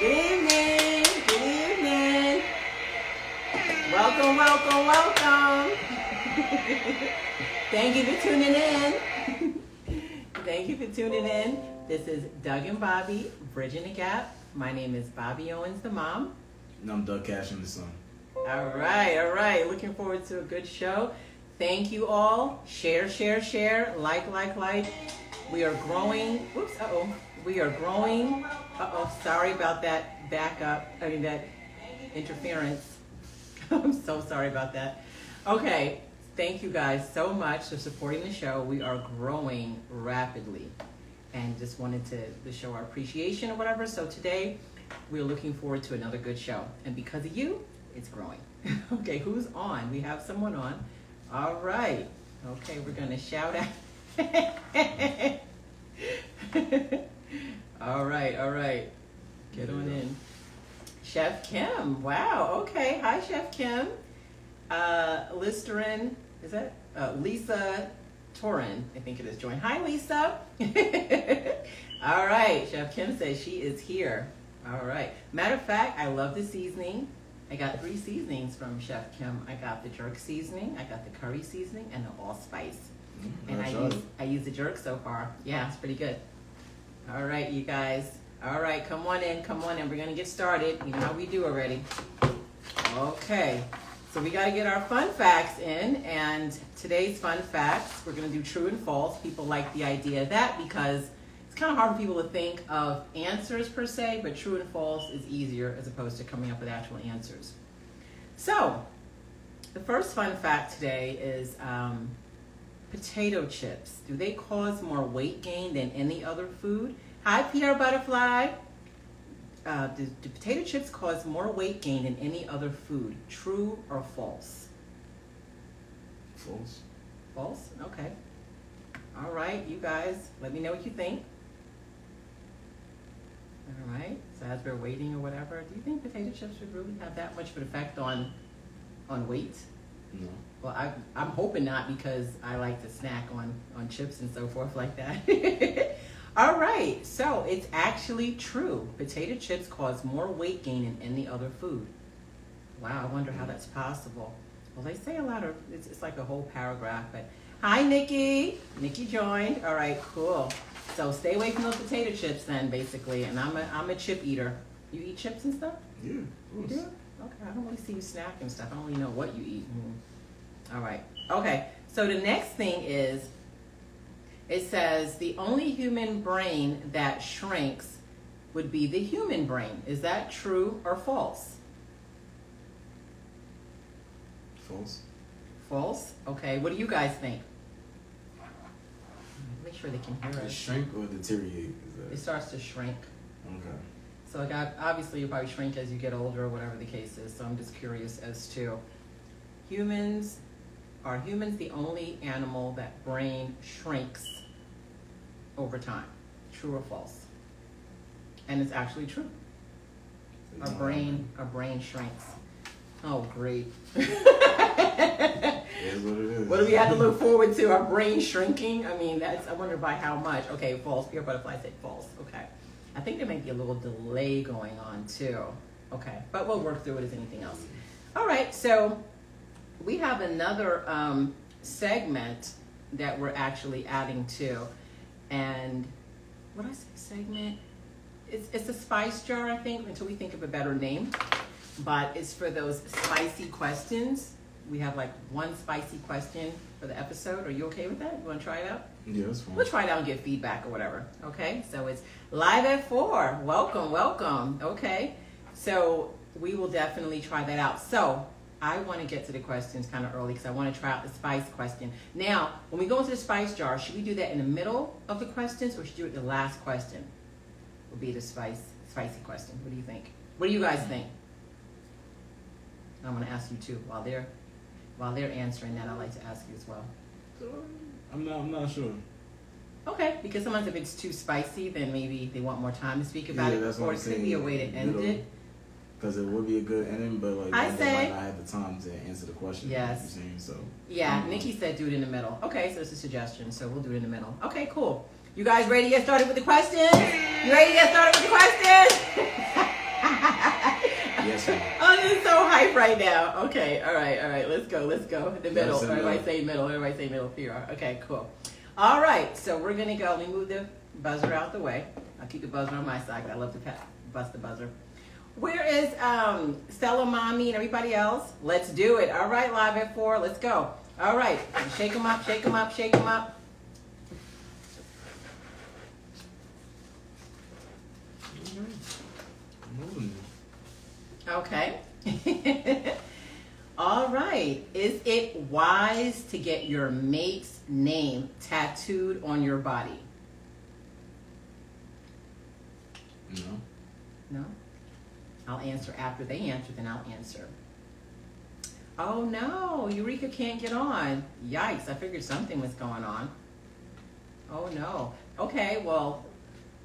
Good evening. Good evening. Welcome, welcome, welcome. Thank you for tuning in. Thank you for tuning in. This is Doug and Bobby, Bridging the Gap. My name is Bobby Owens, the mom. And I'm Doug Cash, and the son. All right. Looking forward to a good show. Thank you all. Share, share, share. Like. We are growing. Whoops. Uh-oh. We are growing. Uh-oh. Sorry about that backup. I mean, that interference. I'm so sorry about that. Okay. Thank you guys so much for supporting the show. We are growing rapidly. And just wanted to show our appreciation or whatever. So today, we're looking forward to another good show. And because of you, it's growing. Okay, who's on? We have someone on. All right. Okay, we're going to shout out. All right. Get on in. Chef Kim. Wow. Okay. Hi, Chef Kim. Listerine. Is that? Lisa Torrin, I think it is, joined. Hi, Lisa. All right. Chef Kim says she is here. All right. Matter of fact, I love the seasoning. I got 3 seasonings from Chef Kim. I got the jerk seasoning, I got the curry seasoning, and the allspice. And I use the jerk so far. Yeah, it's pretty good. All right, you guys. All right, come on in. We're going to get started. You know how we do already. Okay, so we got to get our fun facts in. And today's fun facts, we're going to do true and false. People like the idea of that because it's kind of hard for people to think of answers per se, but true and false is easier as opposed to coming up with actual answers. So, the first fun fact today is potato chips. Do they cause more weight gain than any other food? Hi, Pierre Butterfly. Do potato chips cause more weight gain than any other food? True or false? False. False? Okay. All right, you guys, let me know what you think. All right, so as we're waiting or whatever, do you think potato chips would really have that much of an effect on weight? No. Well, I'm hoping not because I like to snack on chips and so forth like that. All right, so it's actually true. Potato chips cause more weight gain than any other food. Wow, I wonder how that's possible. Well, they say a lot of, it's like a whole paragraph, but hi, Nikki. Nikki joined. All right, cool. So stay away from those potato chips then, basically. And I'm a chip eater. You eat chips and stuff? Yeah. You do? Okay, I don't really see you snacking stuff. I don't really know what you eat. Mm-hmm. All right. Okay, so the next thing is, it says the only human brain that shrinks would be the human brain. Is that true or false? False. False? Okay, what do you guys think? Make sure they can hear us. Shrink or deteriorate? It starts to shrink. Okay. So like obviously you probably shrink as you get older or whatever the case is. So I'm just curious as to humans the only animal that brain shrinks over time? True or false? And it's actually true. Our brain shrinks. Oh great. It is what it is. What do we have to look forward to? Our brain shrinking? I mean, I wonder by how much. Okay, false. Pierre Butterfly said false. Okay. I think there may be a little delay going on too. Okay, but we'll work through it as anything else. All right, so we have another segment that we're actually adding to. And what did I say, segment? It's a spice jar, I think, until we think of a better name. But it's for those spicy questions. We have like one spicy question for the episode. Are you okay with that? You want to try it out? Yeah, that's fine. We'll try it out and get feedback or whatever. Okay, so it's live at 4. Welcome. Okay, so we will definitely try that out. So I want to get to the questions kind of early because I want to try out the spice question. Now, when we go into the spice jar, should we do that in the middle of the questions or should we do it the last question? Will be the spicy question. What do you think? What do you guys think? I'm going to ask you too while they're answering that, I'd like to ask you as well. I'm not sure. Okay, because sometimes if it's too spicy, then maybe they want more time to speak about it. Or it could be a way to end it. Because it would be a good ending, but like I might not have the time to answer the question. Yes. You know, so yeah, Nikki said do it in the middle. Okay, so it's a suggestion, so we'll do it in the middle. Okay, cool. You guys ready to get started with the questions? section. Oh, this is so hype right now. Okay, all right, let's go. The middle, or everybody say middle, here you are. Okay, cool. All right, so we're gonna go, let me move the buzzer out the way. I'll keep the buzzer on my side, I love to bust the buzzer. Where is Stella, Mommy, and everybody else? Let's do it. All right, live at 4, let's go. All right, shake them up. Okay. All right. Is it wise to get your mate's name tattooed on your body? No? I'll answer after they answer, then I'll answer. Oh, no. Eureka can't get on. Yikes. I figured something was going on. Oh, no. Okay, well,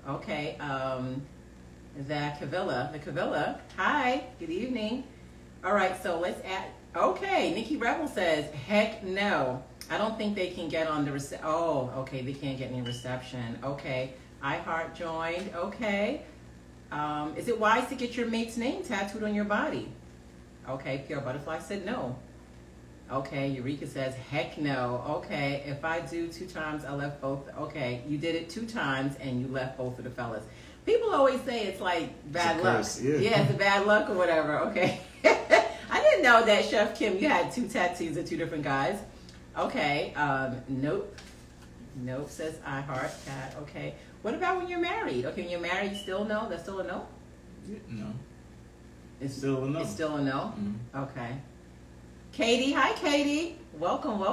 okay. The Cavilla. Hi, good evening. All right, so let's add, okay, Nikki Revel says, heck no. I don't think they can get on the reception. Oh, okay, they can't get any reception. Okay, iHeart joined, okay. Is it wise to get your mate's name tattooed on your body? Okay, Pierre Butterfly said no. Okay, Eureka says, heck no. Okay, if I do 2 times, I left both. Okay, you did it 2 times and you left both of the fellas. People always say it's like bad luck. Yeah, it's a bad luck or whatever. Okay. I didn't know that, Chef Kim, you had 2 tattoos of 2 different guys. Okay. Nope, says I heart cat. Okay. What about when you're married? Okay, when you're married, you still no? That's still a no? No. It's still a no. It's still a no? Mm-hmm. Okay. Katie. Hi, Katie. Welcome.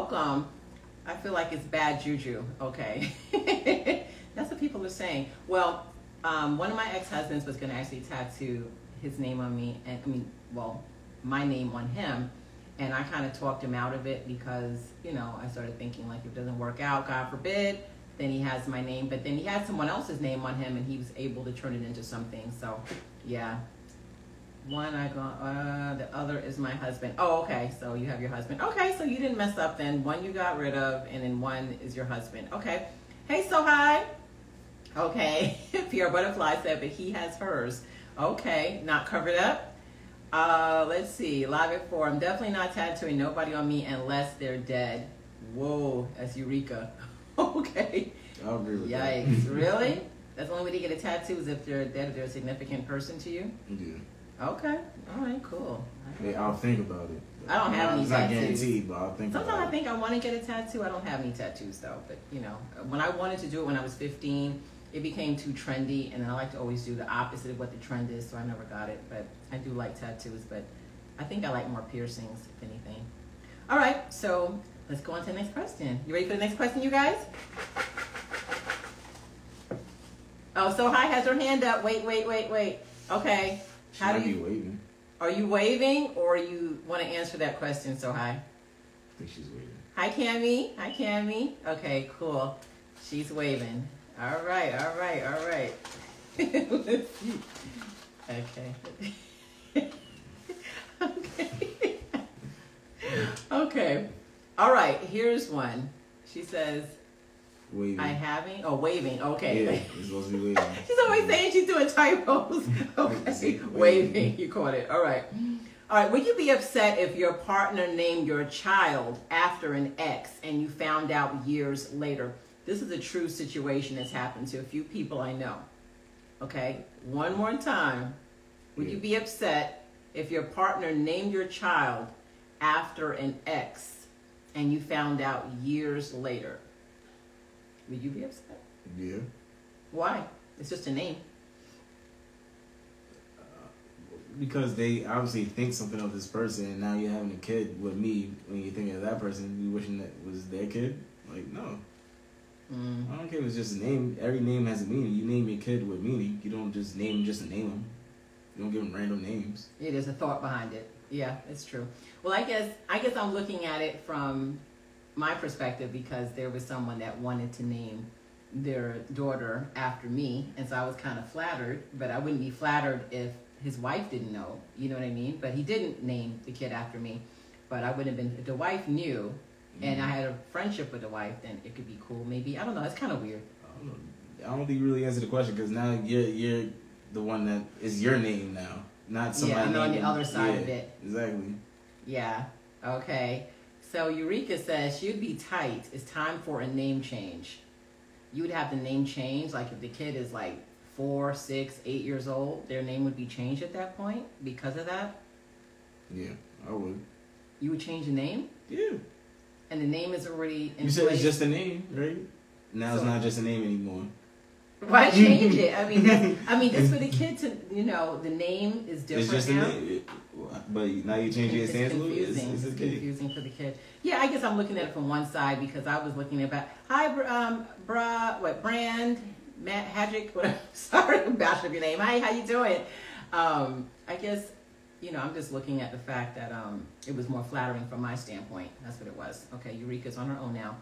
I feel like it's bad juju. Okay. That's what people are saying. Well, one of my ex-husbands was going to actually tattoo his name on me, and my name on him, and I kind of talked him out of it because, I started thinking, like, if it doesn't work out, God forbid, then he has my name, but then he had someone else's name on him, and he was able to turn it into something, so, yeah. One I got, the other is my husband. Oh, okay, so you have your husband. Okay, so you didn't mess up then. 1 you got rid of, and then 1 is your husband. Okay. Hey, Sohi. Okay, Pierre Butterfly said, but he has hers. Okay, not covered up. Let's see, live at 4. I'm definitely not tattooing nobody on me unless they're dead. Whoa, that's Eureka. Okay. I'll agree with that. Yikes, really? That's the only way to get a tattoo is if they're dead, if they're a significant person to you? Yeah. Okay, all right, cool. I'll think about it. I don't have any tattoos. It's not guaranteed, but I'll think about it. Sometimes I think I want to get a tattoo. I don't have any tattoos, though. But, when I wanted to do it when I was 15, it became too trendy, and I like to always do the opposite of what the trend is, so I never got it, but I do like tattoos, but I think I like more piercings, if anything. All right, so let's go on to the next question. You ready for the next question, you guys? Oh, Sohi has her hand up. Wait. Okay. How do you be waving? Are you waving, or you want to answer that question, Sohi? I think she's waving. Hi, Cammie. Okay, cool. She's waving. All right. Let's see. Okay. All right, here's one. She says, waving. Waving. Okay. Yeah, it's supposed to be waving. She's always saying she's doing typos. Okay. Waving. You caught it. All right. Would you be upset if your partner named your child after an ex and you found out years later? This is a true situation that's happened to a few people I know. Okay, one more time. Would you be upset if your partner named your child after an ex and you found out years later? Would you be upset? Yeah. Why? It's just a name. Because they obviously think something of this person, and now you're having a kid with me. When you think of that person, you wishing that was their kid? Like, no. I don't care if it's just a name. Every name has a meaning. You name your kid with meaning. You don't just name them just to name them. You don't give them random names. Yeah, there's a thought behind it. Yeah, it's true. Well, I guess I'm looking at it from my perspective because there was someone that wanted to name their daughter after me, and so I was kind of flattered, but I wouldn't be flattered if his wife didn't know. You know what I mean? But he didn't name the kid after me, but I wouldn't have been... If the wife knew... and I had a friendship with the wife, then it could be cool. Maybe, I don't know. It's kind of weird. I don't think you really answered the question because now you're the one that is your name now. Not somebody on the other side of it. Exactly. Yeah. Okay. So Eureka says she'd be tight. It's time for a name change. You would have the name change. Like if the kid is like 4, 6, 8 years old, their name would be changed at that point because of that. Yeah, I would. You would change the name? Yeah. And the name is already in place. You said it's just a name, right? Now it's not just a name anymore. Why change it? I mean, it's for the kid to, the name is different. It's just a name. But now you change your stance. It's confusing for the kid. Yeah, I guess I'm looking at it from one side because I was looking about Matt Hadrick, whatever. Sorry, I'm bashing your name. Hi, how you doing? I guess, I'm just looking at the fact that it was more flattering from my standpoint. That's what it was. Okay, Eureka's on her own now.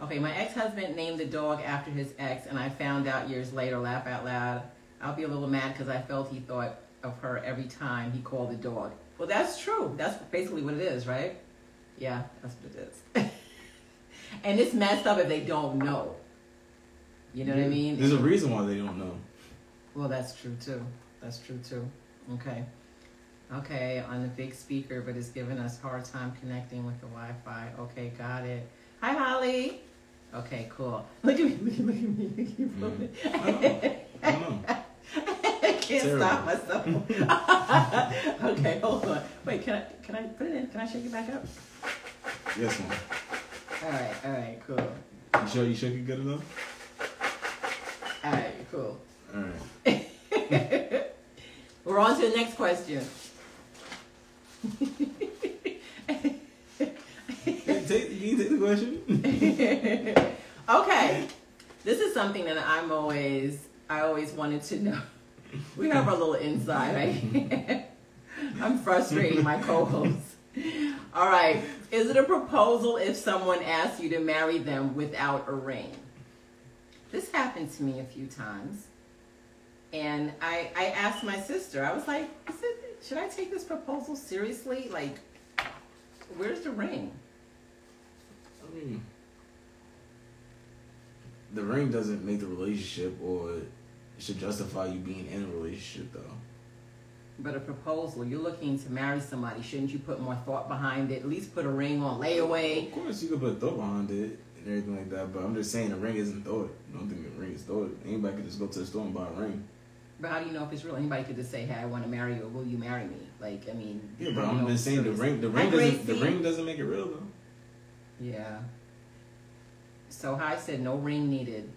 Okay, my ex-husband named the dog after his ex, and I found out years later, laugh out loud. I'll be a little mad because I felt he thought of her every time he called the dog. Well, that's true. That's basically what it is, right? Yeah, that's what it is. And it's messed up if they don't know. You know what I mean? There's a reason why they don't know. Well, that's true, too. That's true, too. Okay. Okay, on the big speaker, but it's giving us hard time connecting with the Wi-Fi. Okay, got it. Hi, Holly. Okay, cool. Look at me. I don't know. I can't stop myself. Okay, hold on. Wait, can I put it in? Can I shake it back up? Yes, ma'am. All right, cool. You sure you shook it good enough? All right, cool. All right. We're on to the next question. Can you take the question? Okay. This is something that I always wanted to know. We have our little inside, right? I'm frustrating my co-hosts. All right. Is it a proposal if someone asks you to marry them without a ring? This happened to me a few times. And I asked my sister, I was like, should I take this proposal seriously? Like, where's the ring? I mean, the ring doesn't make the relationship, or it should justify you being in a relationship, though. But a proposal, you're looking to marry somebody. Shouldn't you put more thought behind it? At least put a ring on layaway. Of course, you can put thought behind it and everything like that. But I'm just saying, a ring isn't thought. I don't think a ring is thought. Anybody could just go to the store and buy a ring. But how do you know if it's real? Anybody could just say, "Hey, I want to marry you," or "Will you marry me?" Like, I mean. Yeah, but I'm just saying the ring doesn't make it real, though. Yeah. So I said no ring needed.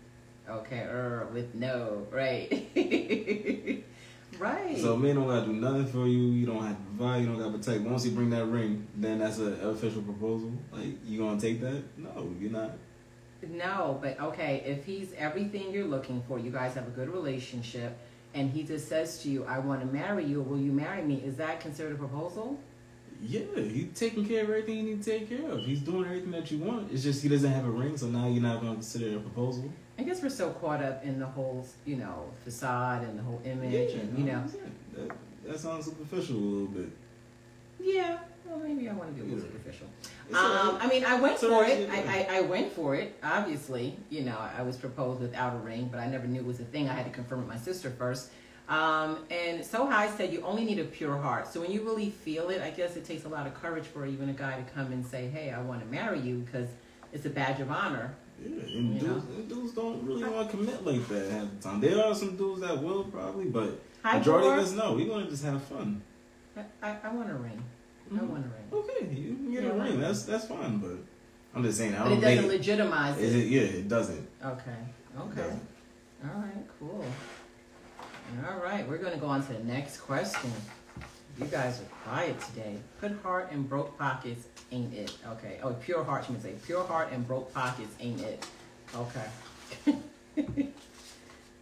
Okay, with no, right. Right. So men don't gotta do nothing for you, you don't have to provide, you don't gotta protect. Once you bring that ring, then that's an official proposal. Like, you gonna take that? No, you're not. No, but okay, if he's everything you're looking for, you guys have a good relationship, and he just says to you, "I wanna marry you, will you marry me?" Is that considered a proposal? Yeah, he's taking care of everything you need to take care of. He's doing everything that you want. It's just he doesn't have a ring, so now you're not going to consider it a proposal. I guess we're so caught up in the whole, facade and the whole image. That sounds superficial a little bit. Yeah, well, maybe I want to be a little superficial. Right. I mean, I went for it. I went for it, obviously. I was proposed without a ring, but I never knew it was a thing. I had to confirm with my sister first. And Sohi said you only need a pure heart. So when you really feel it, I guess it takes a lot of courage for even a guy to come and say, "Hey, I want to marry you," because it's a badge of honor. Yeah, and dudes don't really want to commit like that half the time. There are some dudes that will probably, but majority of us know we want to just have fun. I want a ring. Mm-hmm. I want a ring. Okay, you can get a ring. That's fine, but I'm just saying I don't. But it doesn't legitimize it. It doesn't. Okay. It doesn't. All right. Cool. All right, we're going to go on to the next question. You guys are quiet today. Put heart and broke pockets ain't it. Okay. Oh, pure heart, she means say. Pure heart and broke pockets ain't it. Okay.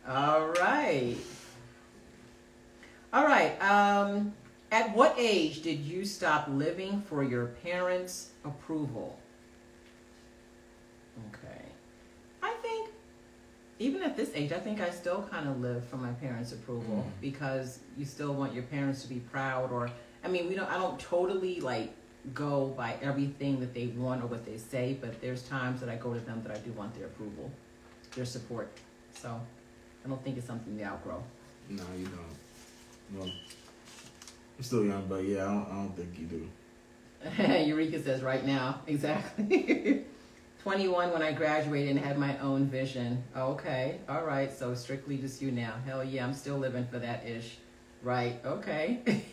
All right. At what age did you stop living for your parents' approval? Okay. I think... even at this age, I think I still kind of live for my parents' approval because you still want your parents to be proud. Or, I mean, I don't totally go by everything that they want or what they say, but there's times that I go to them that I do want their approval, their support. So I don't think it's something they outgrow. No, you don't. Well, You're still young, but yeah, I don't think you do. Eureka says right now. Exactly. 21 when I graduated and had my own vision. Okay. All right. So strictly just you now. Hell yeah. I'm still living for that ish. Right. Okay.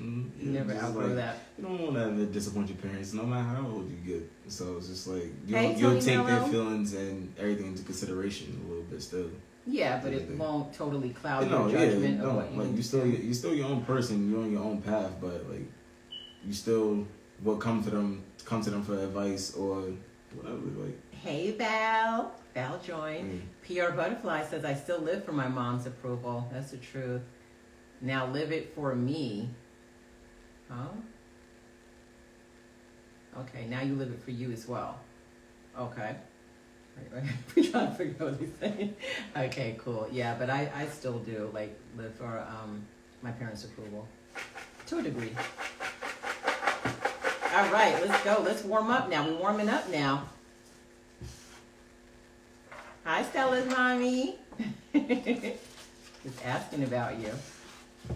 You never outgrow that. You don't want to disappoint your parents no matter how old you get. So it's just like, you'll take their feelings and everything into consideration a little bit still. Yeah, but it won't totally cloud your judgment of what you do. You're still your own person. You're on your own path, but like, you still will come to them for advice or whatever. Like, hey, Val joined. Pierre Butterfly says, I still live for my mom's approval. That's the truth. Now live it for me. Huh? Okay, now you live it for you as well. Okay. We're trying to figure out what he's saying. Okay, cool. Yeah, but I still do like live for my parents' approval to a degree. All right, let's go. Let's warm up now. We're warming up now. Hi, Stella's mommy. Just asking about you.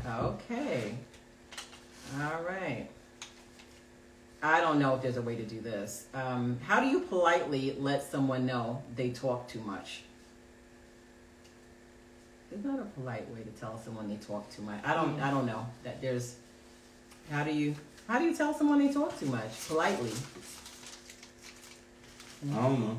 Okay. All right. I don't know if there's a way to do this. How do you politely let someone know they talk too much? There's not a polite way to tell someone they talk too much. I don't know that there's. How do you tell someone they talk too much politely? I don't know.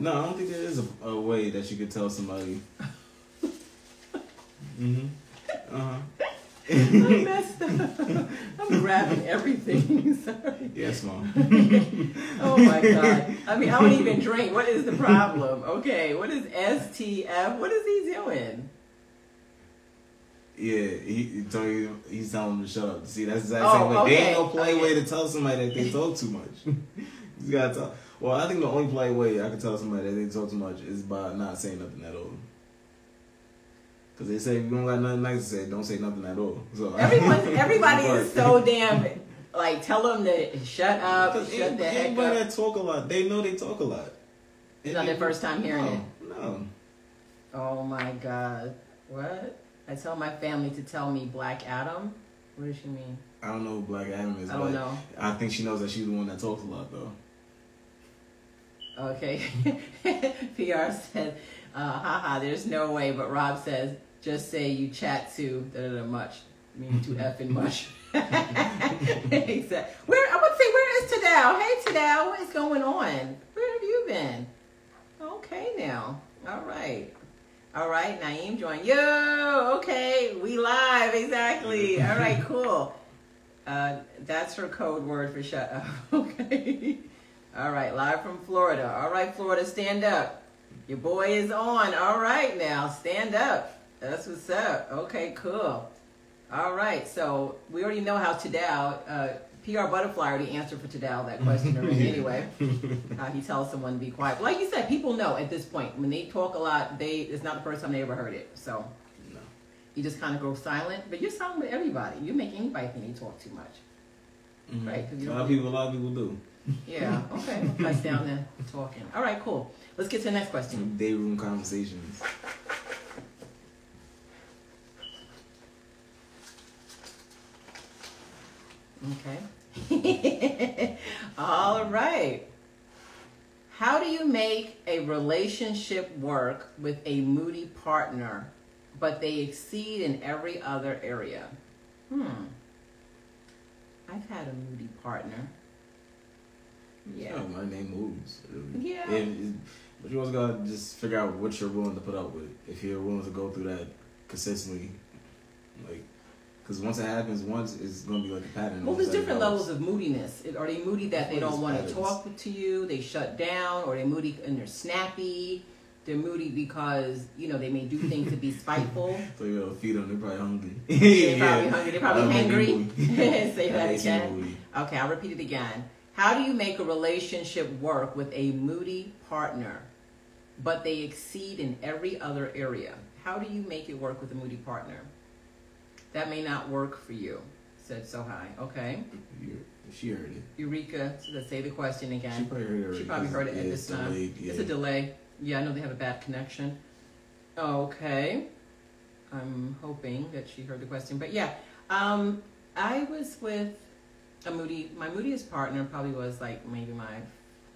No, I don't think there is a way that you could tell somebody. Mm-hmm. Uh-huh. I messed up. I'm grabbing everything. Sorry. Yes, Mom. Oh, my God. I mean, I don't even drink. What is the problem? Okay, what is STF? What is he doing? Yeah, he's telling him to shut up. See, that's the exact same way. Okay. There ain't no polite way to tell somebody that they talk too much. You gotta tell. Well, I think the only polite way I can tell somebody that they talk too much is by not saying nothing at all. Because they say if you don't got nothing nice to say, don't say nothing at all. So everybody is so damn like tell them to shut up. Shut the heck up. Everybody that talk a lot, they know they talk a lot. It's not their first time hearing it. No. Oh my God! What? I tell my family to tell me Black Adam. What does she mean? I don't know who Black Adam is. I don't know. I think she knows that she's the one that talks a lot though. Okay. PR said, haha, there's no way. But Rob says, just say you chat too much. I mean, too effing much. Exactly. I would say, where is Tadal? Hey, Tadal, what is going on? Where have you been? Okay, now. All right. All right, Naeem joined. Yo, okay, we live. Exactly. All right, cool. That's her code word for shut up. Okay. All right, live from Florida. All right, Florida, stand up. Your boy is on. All right, now, stand up. That's what's up. Okay, cool. All right, so we already know how Tadal, PR Butterfly already answered for Tadal that question already anyway. How he tells someone to be quiet. But like you said, people know at this point. When they talk a lot, it's not the first time they ever heard it. So no. You just kind of go silent. But you're silent with everybody. You make anybody think they talk too much. Mm-hmm. Right? A lot of people do. Yeah, okay. That's down there talking. All right, cool. Let's get to the next question. Day room conversations. Okay. All right. How do you make a relationship work with a moody partner, but they exceed in every other area? I've had a moody partner. Yeah, oh, my name moves. Yeah. But you also gotta just figure out what you're willing to put up with. If you're willing to go through that consistently, like, because once it happens, once it's gonna be like a pattern. Well, there's different levels of moodiness. Are they moody that they don't want to talk to you? They shut down, or they're moody and they're snappy. They're moody because, they may do things to be spiteful. So you gotta feed them, they're probably hungry. They're probably hungry, they're probably hangry. Say that again. Okay, I'll repeat it again. How do you make a relationship work with a moody partner, but they exceed in every other area? How do you make it work with a moody partner? That may not work for you, said Sohi. Okay. She heard it. Eureka. So let's say the question again. She probably heard it. She probably heard it at this time. Yeah. It's a delay. Yeah, I know they have a bad connection. Okay. I'm hoping that she heard the question. But yeah, I was with a Moody. My moodiest partner probably was like maybe my,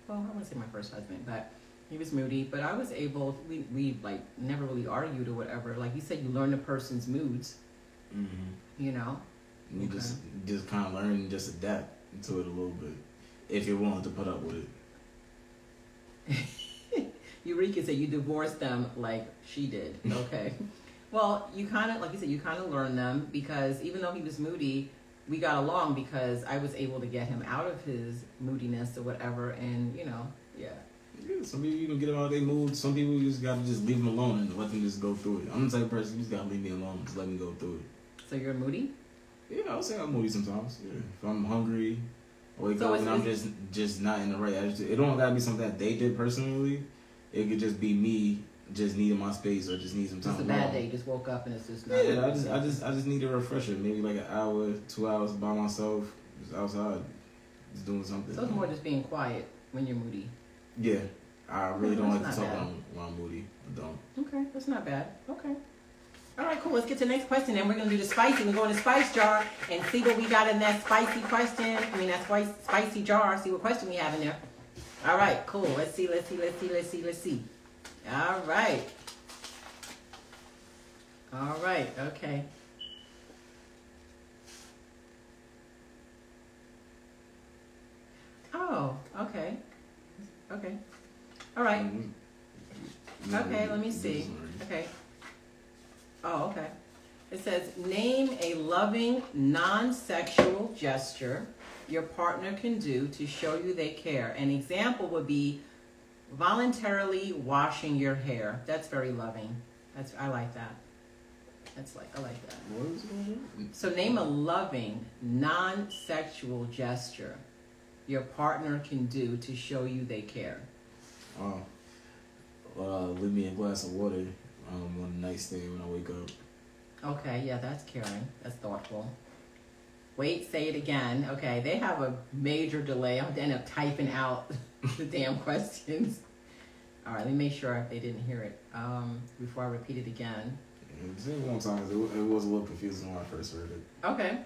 well, I want to say my first husband, but he was moody. But I was able, we like never really argued or whatever. Like you said, you learn a person's moods, you know? You just kind of learn and just adapt to it a little bit if you're willing to put up with it. Eureka said you divorced them like she did. Okay. Well, you kind of, like you said, you kind of learn them because even though he was moody, we got along because I was able to get him out of his moodiness or whatever. And, you know, yeah. Yeah, some people, you don't get them out of their mood. Some people, you just got to just leave them alone and let them just go through it. I'm the type of person, you just got to leave me alone. Just let me go through it. So you're moody? Yeah, I'll say I'm moody sometimes. Yeah. If I'm hungry, I wake up and I'm just not in the right attitude. It don't got to be something that they did personally. It could just be me just needing my space or just need some time. It's a bad day. You just woke up and it's just not. Yeah, I just need a refresher. Maybe like an hour, 2 hours by myself, just outside, just doing something. So it's more just being quiet when you're moody. Yeah, I really don't like to talk when I'm moody. I don't. Okay, that's not bad. Okay. All right, cool. Let's get to the next question, and we're going to do the spicy. We're going to the spice jar and see what we got in that spicy question. I mean, that spicy jar. See what question we have in there. All right, cool. Let's see. All right. Okay. Oh, okay. All right. Okay, let me see. Okay. Oh, okay. It says, name a loving, non-sexual gesture your partner can do to show you they care. An example would be voluntarily washing your hair. That's very loving. I like that. I like that. What was it? So name a loving, non-sexual gesture your partner can do to show you they care. Oh, leave me a glass of water. On a nice day when I wake up. Okay, yeah, that's caring. That's thoughtful. Wait, say it again. Okay, they have a major delay. I'll end up typing out the damn questions. All right, let me make sure if they didn't hear it before I repeat it again. It was a little confusing when I first heard it. Okay.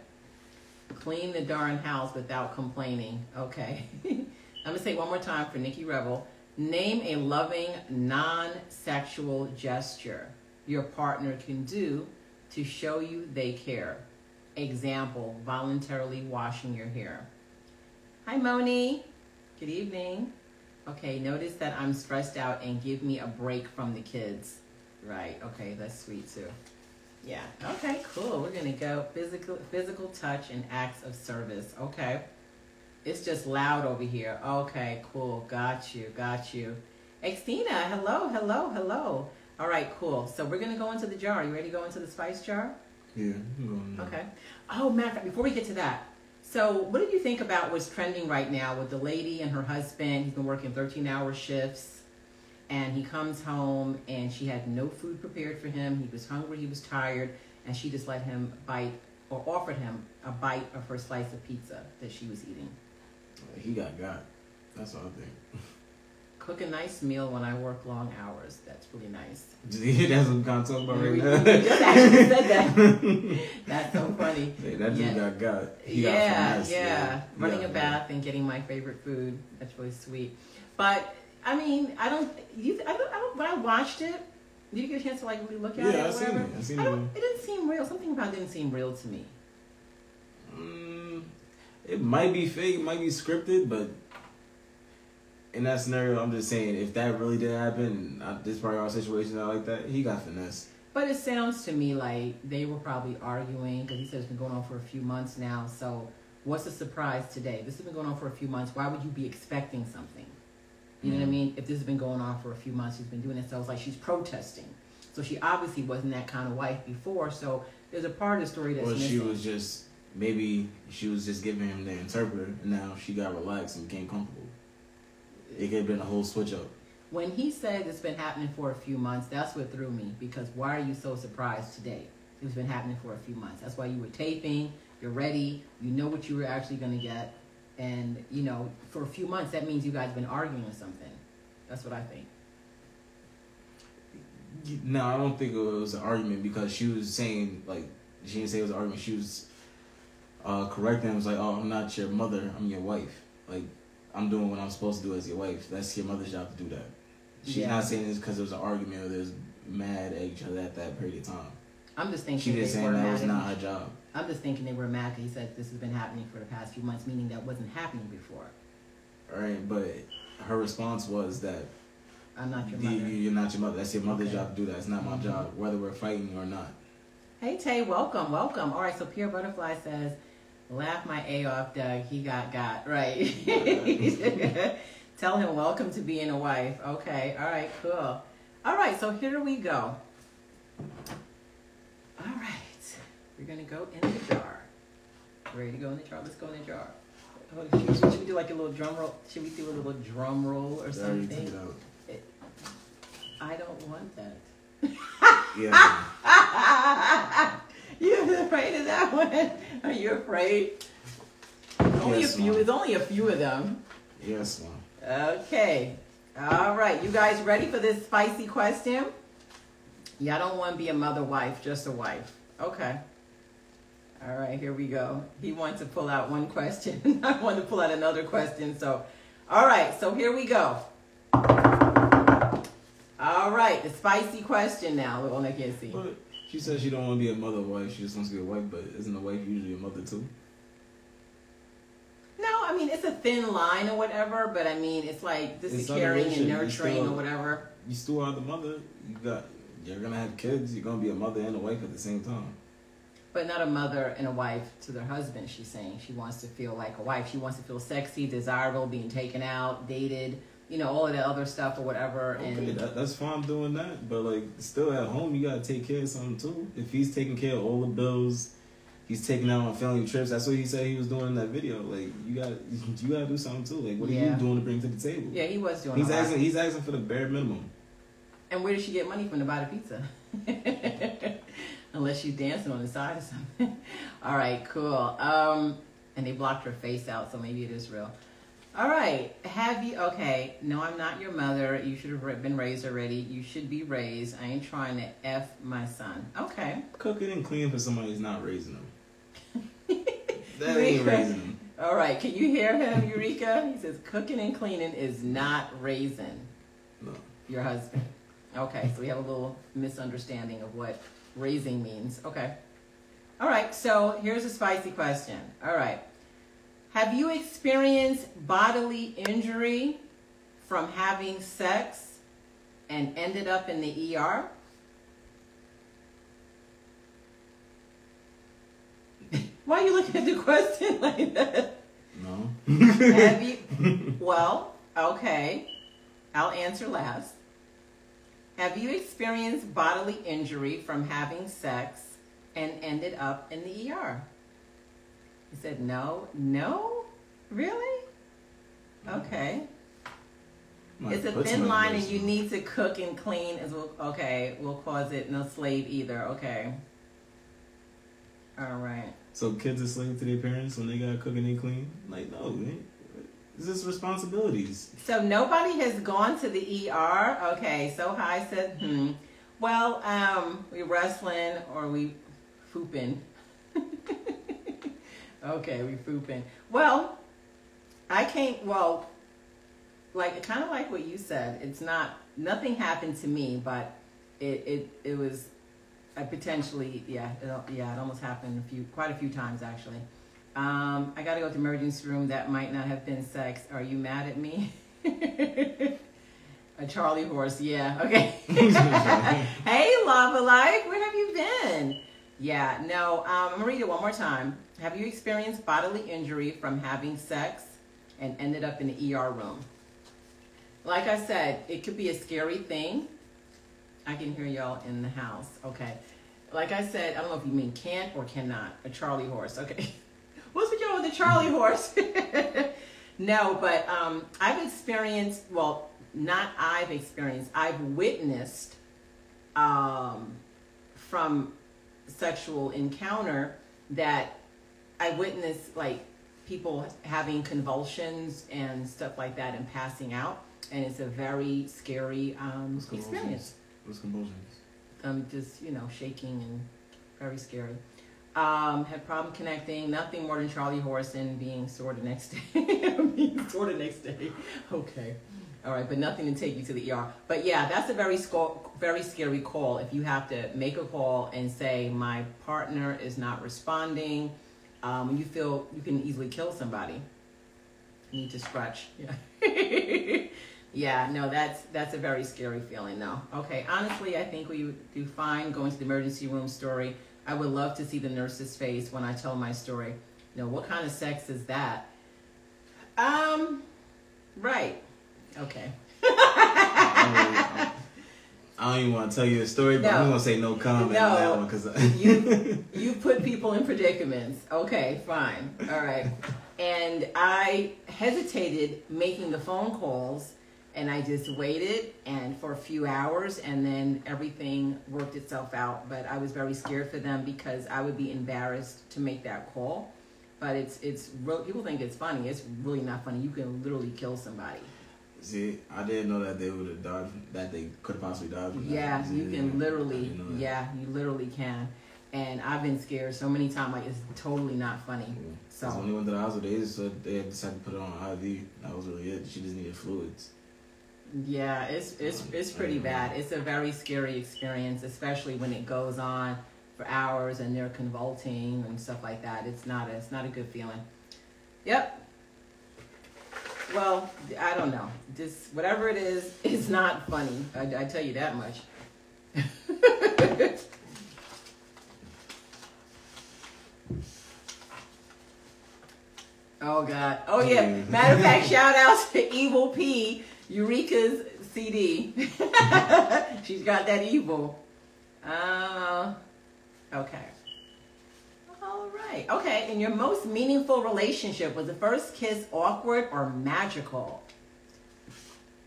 Clean the darn house without complaining. Okay. I'm going to say one more time for Nikki Revel. Name a loving, non-sexual gesture your partner can do to show you they care. Example, voluntarily washing your hair. Hi, Moni. Good evening. Okay, notice that I'm stressed out and give me a break from the kids. Right, okay, that's sweet too. Yeah, okay, cool. We're going to go physical touch and acts of service. Okay. It's just loud over here. Okay, cool. Got you. Xtina, hello. All right, cool. So we're going to go into the jar. You ready to go into the spice jar? Yeah. Okay. Oh, matter of fact, before we get to that, so what do you think about what's trending right now with the lady and her husband? He's been working 13-hour shifts, and he comes home, and she had no food prepared for him. He was hungry. He was tired, and she just let him offered him a bite of her slice of pizza that she was eating. He got. That's all I think. Cook a nice meal when I work long hours. That's really nice. That's what I'm kind of talking about right now. You just actually said that. That's so funny. Hey, that dude got. He got nice. Running a bath and getting my favorite food. That's really sweet. But I mean, I don't. When I watched it, did you get a chance to like really look at it? Yeah, I've seen it. It didn't seem real. Something about it didn't seem real to me. It might be fake, it might be scripted, but in that scenario, I'm just saying, if that really did happen, this probably our situation, I like that, he got finessed. But it sounds to me like they were probably arguing, because he said it's been going on for a few months now, so what's the surprise today? This has been going on for a few months, why would you be expecting something? You know what I mean? If this has been going on for a few months, she's been doing it, so it's like she's protesting. So she obviously wasn't that kind of wife before, so there's a part of the story that's missing. Well, she was just... Maybe she was just giving him the interpreter, and now she got relaxed and became comfortable. It could have been a whole switch up. When he said it's been happening for a few months, that's what threw me, because why are you so surprised today? It's been happening for a few months. That's why you were taping, you're ready, you know what you were actually going to get, And, you know, for a few months, that means you guys have been arguing or something. That's what I think. No, I don't think it was an argument, because she was saying, like, she didn't say it was an argument. She was correcting him. It was like, oh, I'm not your mother. I'm your wife. Like, I'm doing what I'm supposed to do as your wife. That's your mother's job to do that. She's not saying this because there was an argument or there's mad at each other at that period of time. I'm just thinking she just saying that was not her job. I'm just thinking they were mad because he said this has been happening for the past few months, meaning that wasn't happening before. All right, but her response was that I'm not your mother. You're not your mother. That's your mother's job to do that. It's not my job, whether we're fighting or not. Hey, Tay, welcome, welcome. All right, so Pierre Butterfly says, laugh my A off, Doug. He got, right. Tell him welcome to being a wife. Okay, all right, cool. All right, so here we go. All right, we're going to go in the jar. Ready to go in the jar? Let's go in the jar. Should we do like a little drum roll? Should we do a little drum roll or something? I don't want that. Yeah. You're afraid of that one? Are you afraid? There's only a few of them. Yes, ma'am. Okay. All right. You guys ready for this spicy question? Yeah, I don't want to be a mother wife, just a wife. Okay. All right. Here we go. He wants to pull out one question. I want to pull out another question. So, all right. So here we go. All right, the spicy question now. We're gonna get see. But she says she don't want to be a mother wife. She just wants to be a wife. But isn't a wife usually a mother too? No, I mean it's a thin line or whatever. But I mean it's like this is caring and nurturing or whatever. You still are the mother. You're gonna have kids. You're gonna be a mother and a wife at the same time. But not a mother and a wife to their husband. She's saying she wants to feel like a wife. She wants to feel sexy, desirable, being taken out, dated. You know, all of that other stuff or whatever. Okay, and that's fine doing that, but like still at home, you gotta take care of something too. If he's taking care of all the bills, he's taking out on family trips. That's what he said he was doing in that video. Like you gotta do something too. Like what are you doing to bring to the table? Yeah, he was doing. He's asking for the bare minimum. And where did she get money from to buy the pizza? Unless she's dancing on the side or something. All right, cool. And they blocked her face out, so maybe it is real. All right, okay, no, I'm not your mother. You should have been raised already. You should be raised. I ain't trying to F my son. Okay. Cooking and cleaning for somebody who's not raising them. That ain't raising them. All right, can you hear him, Eureka? He says, cooking and cleaning is not raising your husband. Okay, so we have a little misunderstanding of what raising means. Okay. All right, so here's a spicy question. All right. Have you experienced bodily injury from having sex and ended up in the ER? Why are you looking at the question like that? No. Have you? Well, okay. I'll answer last. Have you experienced bodily injury from having sex and ended up in the ER? He said, no, really? Okay. It's a thin line and you need to cook and clean as well. Okay, we'll cause it no slave either. Okay. All right. So kids are slaves to their parents when they got to cook and they clean? Like, no, man. It's just responsibilities. So nobody has gone to the ER? Okay, so Sohi said, Well, we wrestling or we fooping. Okay, we pooping. Well, like kind of like what you said. It's not, nothing happened to me, but it was, I potentially, it almost happened quite a few times actually. I got to go to the emergency room. That might not have been sex. Are you mad at me? A Charlie horse. Yeah. Okay. Hey, Lava Life, where have you been? Yeah, no, I'm going to read it one more time. Have you experienced bodily injury from having sex and ended up in the ER room? Like I said, it could be a scary thing. I can hear y'all in the house. Okay. Like I said, I don't know if you mean can't or cannot. A Charlie horse. Okay. What's with y'all with a Charlie horse? No, but I've witnessed from sexual encounter that I witnessed like people having convulsions and stuff like that and passing out. And it's a very scary experience. What's convulsions? Just, you know, shaking and very scary. Had problem connecting, nothing more than Charlie Horse and being sore the next day. Okay. All right, but nothing to take you to the ER. But yeah, that's a very scary call. If you have to make a call and say, my partner is not responding, you feel you can easily kill somebody. You need to stretch. Yeah. Yeah, no, that's a very scary feeling, though. Okay, honestly, I think we would do fine going to the emergency room story. I would love to see the nurse's face when I tell my story. You know, what kind of sex is that? Right. Okay. I don't even want to tell you a story, but I'm going to say no comment on that one. Cause you put people in predicaments. Okay, fine. All right. And I hesitated making the phone calls. And I just waited and for a few hours, and then everything worked itself out. But I was very scared for them because I would be embarrassed to make that call. But it's real, people think it's funny. It's really not funny. You can literally kill somebody. See, I didn't know that they would have died. That they could have possibly died. From that. Yeah, you can literally. Yeah, you literally can. And I've been scared so many times. Like, it's totally not funny. Yeah. So when they went to the hospital, they decided to put her on IV. That was really it. She just needed fluids. Yeah, it's pretty bad. It's a very scary experience, especially when it goes on for hours and they're convulsing and stuff like that. It's not a good feeling. Yep. Well, I don't know. Just whatever it is, it's not funny. I tell you that much. Oh God. Oh yeah. Matter of fact, shout outs to Evil P. Eureka's CD. She's got that evil. Okay. All right. Okay. And your most meaningful relationship, was the first kiss awkward or magical?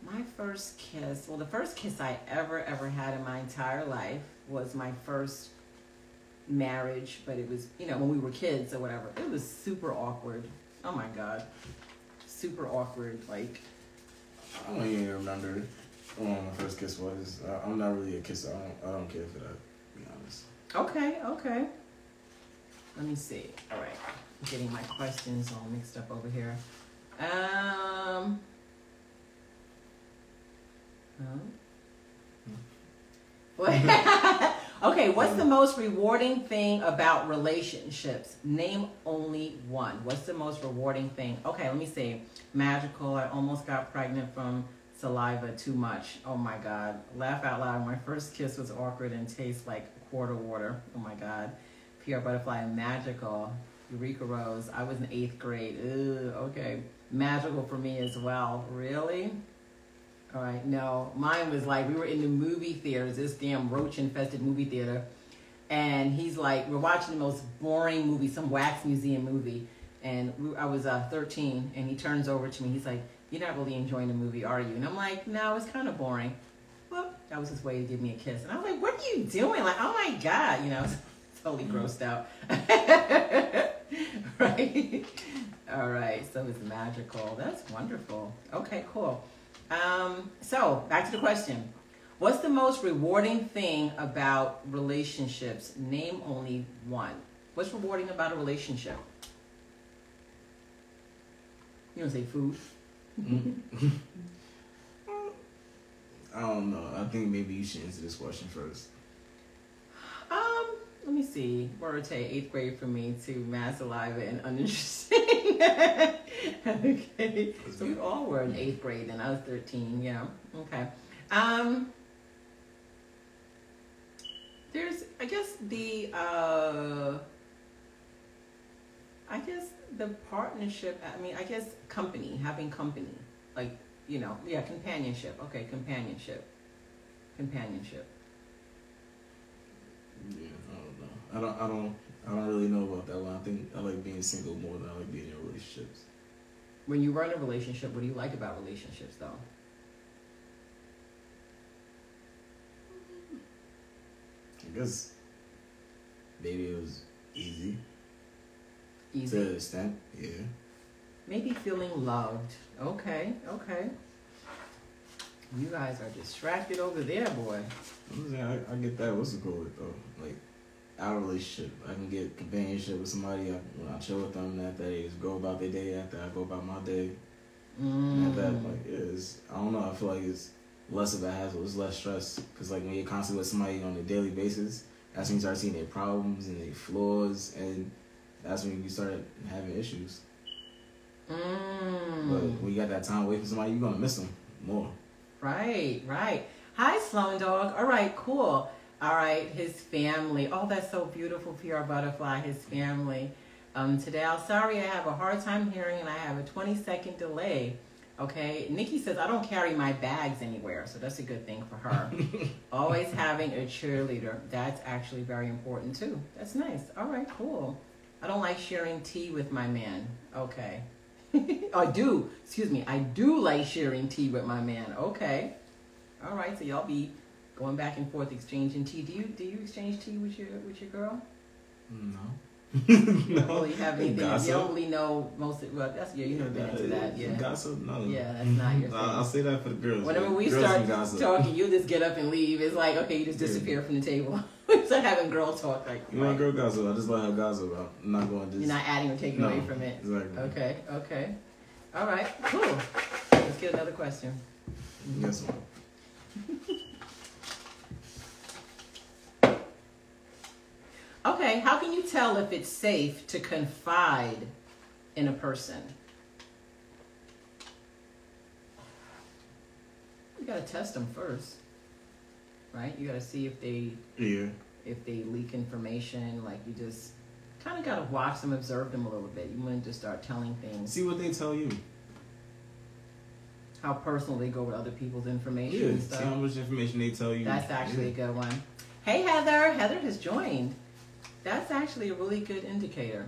My first kiss. Well, the first kiss I ever had in my entire life was my first marriage. But it was, you know, when we were kids or whatever. It was super awkward. Oh my God. Super awkward. Like, I don't even remember when my first kiss was. I'm not really a kisser. I don't care for that, to be honest. Okay. Let me see. All right. I'm getting my questions all mixed up over here. Okay, what's the most rewarding thing about relationships? Name only one. What's the most rewarding thing? Okay, let me see. Magical. I almost got pregnant from saliva too much. Oh my God. Laugh out loud. My first kiss was awkward and tastes like quarter water. Oh my God. Pierre Butterfly. Magical. Eureka Rose. I was in 8th grade. Ew, okay. Magical for me as well. Really? All right, no. Mine was like, we were in the movie theaters, this damn roach-infested movie theater. And he's like, we're watching the most boring movie, some wax museum movie. And I was 13, and he turns over to me. He's like, you're not really enjoying the movie, are you? And I'm like, no, it's kind of boring. Well, that was his way to give me a kiss. And I was like, what are you doing? Like, oh, my God. You know, totally grossed out. Right? All right, so it's magical. That's wonderful. Okay, cool. So back to the question. What's the most rewarding thing about relationships? Name only one. What's rewarding about a relationship? You don't say food. I don't know. I think maybe you should answer this question first. Let me see. Word take 8th grade for me to mass saliva and uninteresting. Okay. So we all were in 8th grade and I was 13, yeah. Okay. There's I guess the partnership, company, having company. Like, you know, yeah, companionship. Okay, companionship. Yeah, I don't know. I don't really know about that one. I think I like being single more than I like being in relationships. When you were in a relationship, what do you like about relationships, though? I guess maybe it was easy. To an extent, yeah. Maybe feeling loved. Okay, okay. You guys are distracted over there, boy. I get that. What's the goal with though? Like, our relationship. I can get companionship with somebody. When I chill with them, that they just go about their day after I go about my day. And that, like, is, I don't know. I feel like it's less of a hassle. It's less stress. Because, like, when you're constantly with somebody on a daily basis, that's when you start seeing their problems and their flaws. And that's when you start having issues. But when you got that time away from somebody, you're going to miss them more. Right, right. Hi, Sloan Dog. All right, cool. All right, his family. Oh, that's so beautiful, Pierre Butterfly, his family. Tadal, sorry, I have a hard time hearing and I have a 20-second delay. Okay, Nikki says, I don't carry my bags anywhere. So that's a good thing for her. Always having a cheerleader. That's actually very important, too. That's nice. All right, cool. I don't like sharing tea with my man. Okay. I do like sharing tea with my man. Okay. All right. So y'all be going back and forth exchanging tea. Do you exchange tea with your girl? No. No. Well, you have anything? You only know most of, well, that's, yeah, you know, yeah, into that. Yeah. Gossip? No. Yeah, that's not your thing. I'll say that for the girls. Whenever we start talking, you just get up and leave. It's like, okay, you just disappear from the table. It's like having girl talk. Like, you want girl gossip? I just let her gossip. I'm not going to. You're not adding or taking away from it. Exactly. Okay. Okay. All right. Cool. Let's get another question. Yes. Okay. How can you tell if it's safe to confide in a person? You gotta test them first. Right, you gotta see if they leak information. Like, you just kind of gotta watch them, observe them a little bit. You want to just start telling things. See what they tell you. How personal they go with other people's information. Yeah, and stuff. See how much information they tell you. That's actually a good one. Hey, Heather. Heather has joined. That's actually a really good indicator,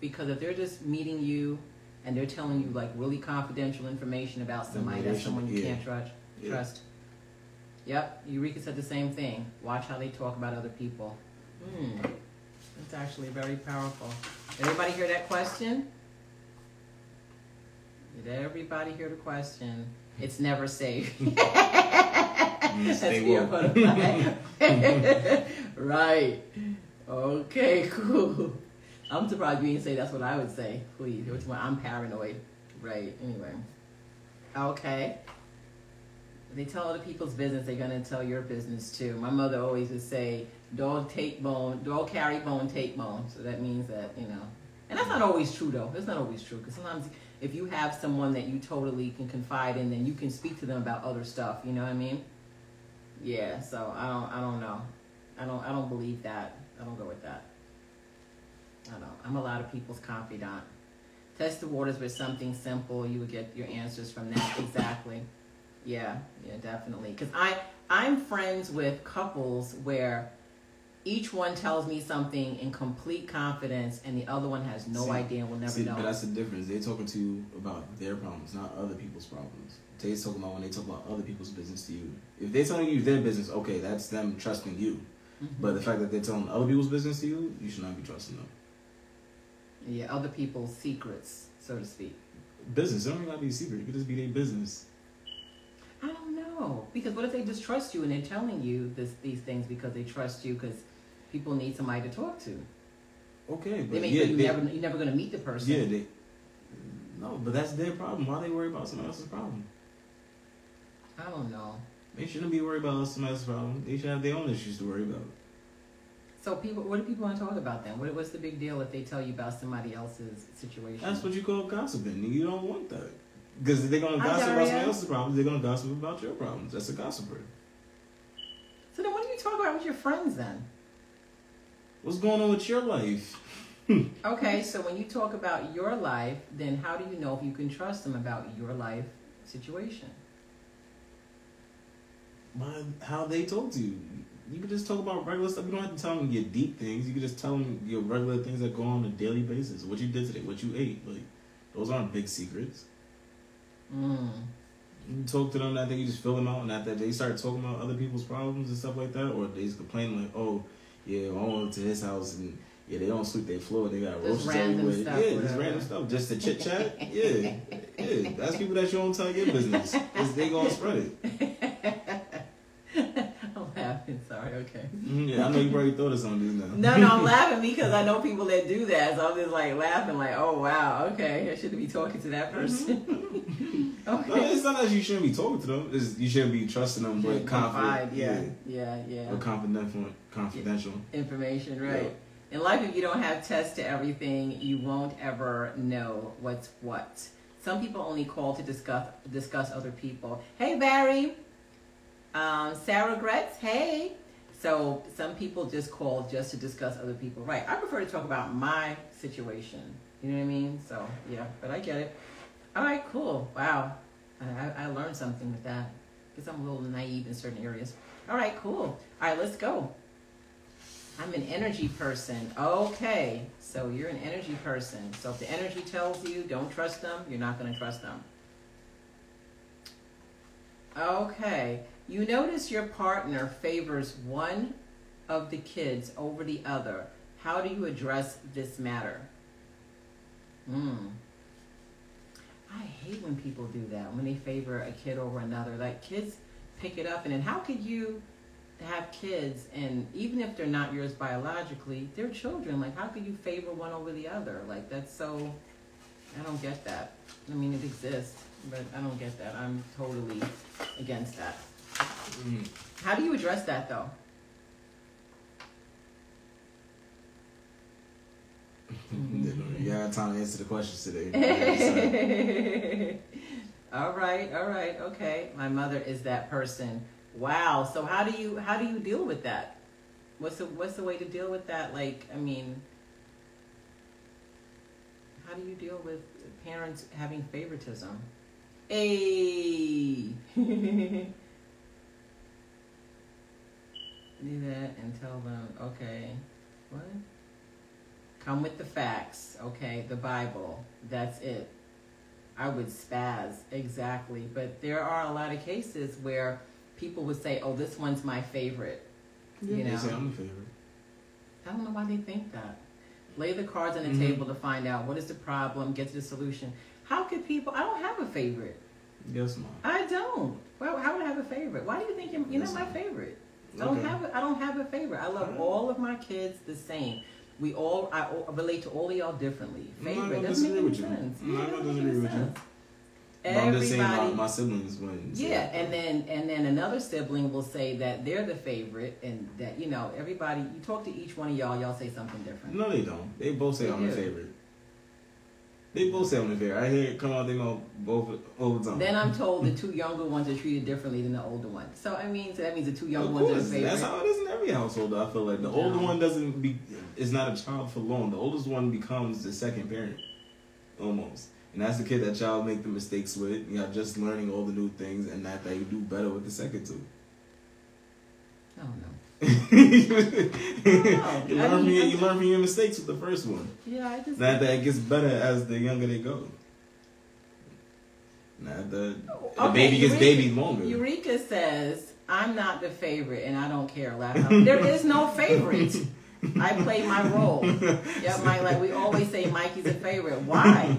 because if they're just meeting you and they're telling you like really confidential information about somebody, that's someone you can't trust. Yep, Eureka said the same thing. Watch how they talk about other people. That's actually very powerful. Did everybody hear that question? Did everybody hear the question? It's never safe. That's beautiful. Right. Okay, cool. I'm surprised you didn't say that's what I would say. Please, I'm paranoid. Right, anyway. Okay. They tell other people's business, they're going to tell your business too. My mother always would say, dog carry bone, take bone. So that means that, you know. And that's not always true, though. That's not always true. Because sometimes if you have someone that you totally can confide in, then you can speak to them about other stuff. You know what I mean? Yeah, so I don't know. I don't believe that. I don't go with that. I don't. I'm a lot of people's confidant. Test the waters with something simple. You would get your answers from that. Exactly. Yeah, definitely. Because I'm friends with couples where each one tells me something in complete confidence and the other one has no idea and will never know. But that's the difference. They're talking to you about their problems, not other people's problems. They're talking about when they talk about other people's business to you. If they're telling you their business, okay, that's them trusting you. Mm-hmm. But the fact that they're telling other people's business to you, you should not be trusting them. Yeah, other people's secrets, so to speak. Business. It don't even have to be a secret. It could just be their business. I don't know, because what if they distrust you and they're telling you these things because they trust you, because people need somebody to talk to. Okay, but you're never going to meet the person. Yeah, but that's their problem. Why they worry about somebody else's problem? I don't know. They shouldn't be worried about somebody else's problem. They should have their own issues to worry about. So what do people want to talk about then? What's the big deal if they tell you about somebody else's situation? That's what you call gossiping. You don't want that. Because they're going to gossip about somebody else's problems, they're going to gossip about your problems. That's a gossiper. So then what do you talk about with your friends then? What's going on with your life? Okay, so when you talk about your life, then how do you know if you can trust them about your life situation? By how they talk to you. You can just talk about regular stuff. You don't have to tell them your deep things. You can just tell them your regular things that go on a daily basis. What you did today, what you ate. Like, those aren't big secrets. You talk to them, and I think you just fill them out, and after they start talking about other people's problems and stuff like that, or they just complain like, oh yeah, I went to his house and Yeah, they don't sweep their floor. They got roaches everywhere. Yeah, just random stuff. Just to chit chat. Yeah, yeah. That's people that you don't tell your business. They gonna spread it. I'm laughing. Sorry. Okay. Yeah, I know you probably thought of something just now. No, I'm laughing because I know people that do that. So I'm just like laughing, like, oh wow, okay, I shouldn't be talking to that person. Okay. No, it's not that you shouldn't be talking to them. It's you shouldn't be trusting them with confidence. Yeah. Or confidential information, right? Yeah. In life, if you don't have tests to everything, you won't ever know what's what. Some people only call to discuss other people. Hey, Barry. Sarah Gretz. Hey. So some people just call just to discuss other people. Right. I prefer to talk about my situation. You know what I mean? So, yeah. But I get it. All right. Cool. Wow. I learned something with that. Because I'm a little naive in certain areas. All right. Cool. All right. Let's go. I'm an energy person. Okay, so you're an energy person. So if the energy tells you don't trust them, you're not going to trust them. Okay, you notice your partner favors one of the kids over the other. How do you address this matter? I hate when people do that, when they favor a kid over another. Like, kids pick it up, and then how could you have kids, and even if they're not yours biologically, they're children. Like, how could you favor one over the other? Like, that's so, I don't get that. I mean, it exists, but I don't get that. I'm totally against that. How do you address that, though? You had time to answer the questions today. All right, okay. My mother is that person. Wow. So how do you deal with that? What's the way to deal with that? Like, I mean, how do you deal with parents having favoritism? Hey, do that and tell them, okay, what? Come with the facts, okay? The Bible. That's it. I would spaz, exactly. But there are a lot of cases where people would say, oh, this one's my favorite. Yeah, you know? They say I'm the favorite. I don't know why they think that. Lay the cards on the table to find out what is the problem, get to the solution. How could people, I don't have a favorite. Yes, ma'am. I don't. Well, how would I have a favorite? Why do you think you're not my favorite? Okay. I don't have a favorite. I love all of my kids the same. I relate to all of y'all differently. Favorite doesn't make any sense. I'm not going to disagree with you. Everybody, I'm just saying my siblings win. So. Yeah, and then another sibling will say that they're the favorite, and that, you know, everybody, you talk to each one of y'all say something different. No, they don't. They both say I'm the favorite. They both say I'm the favorite. I hear it come out, they know both all the time. Then I'm told the two younger ones are treated differently than the older ones. So I mean, so that means the two younger ones are the favorite. That's how it is in every household, I feel like. The older one is not a child for long. The oldest one becomes the second parent, almost. And that's the kid that y'all make the mistakes with. Y'all just learning all the new things, and that you do better with the second two. I don't know. You learn from your mistakes with the first one. Yeah, I just... Not that it gets better as the younger they go. Not that the baby gets baby longer. Eureka says, I'm not the favorite, and I don't care. There is no favorite. I play my role. Yeah, we always say Mikey's a favorite. Why?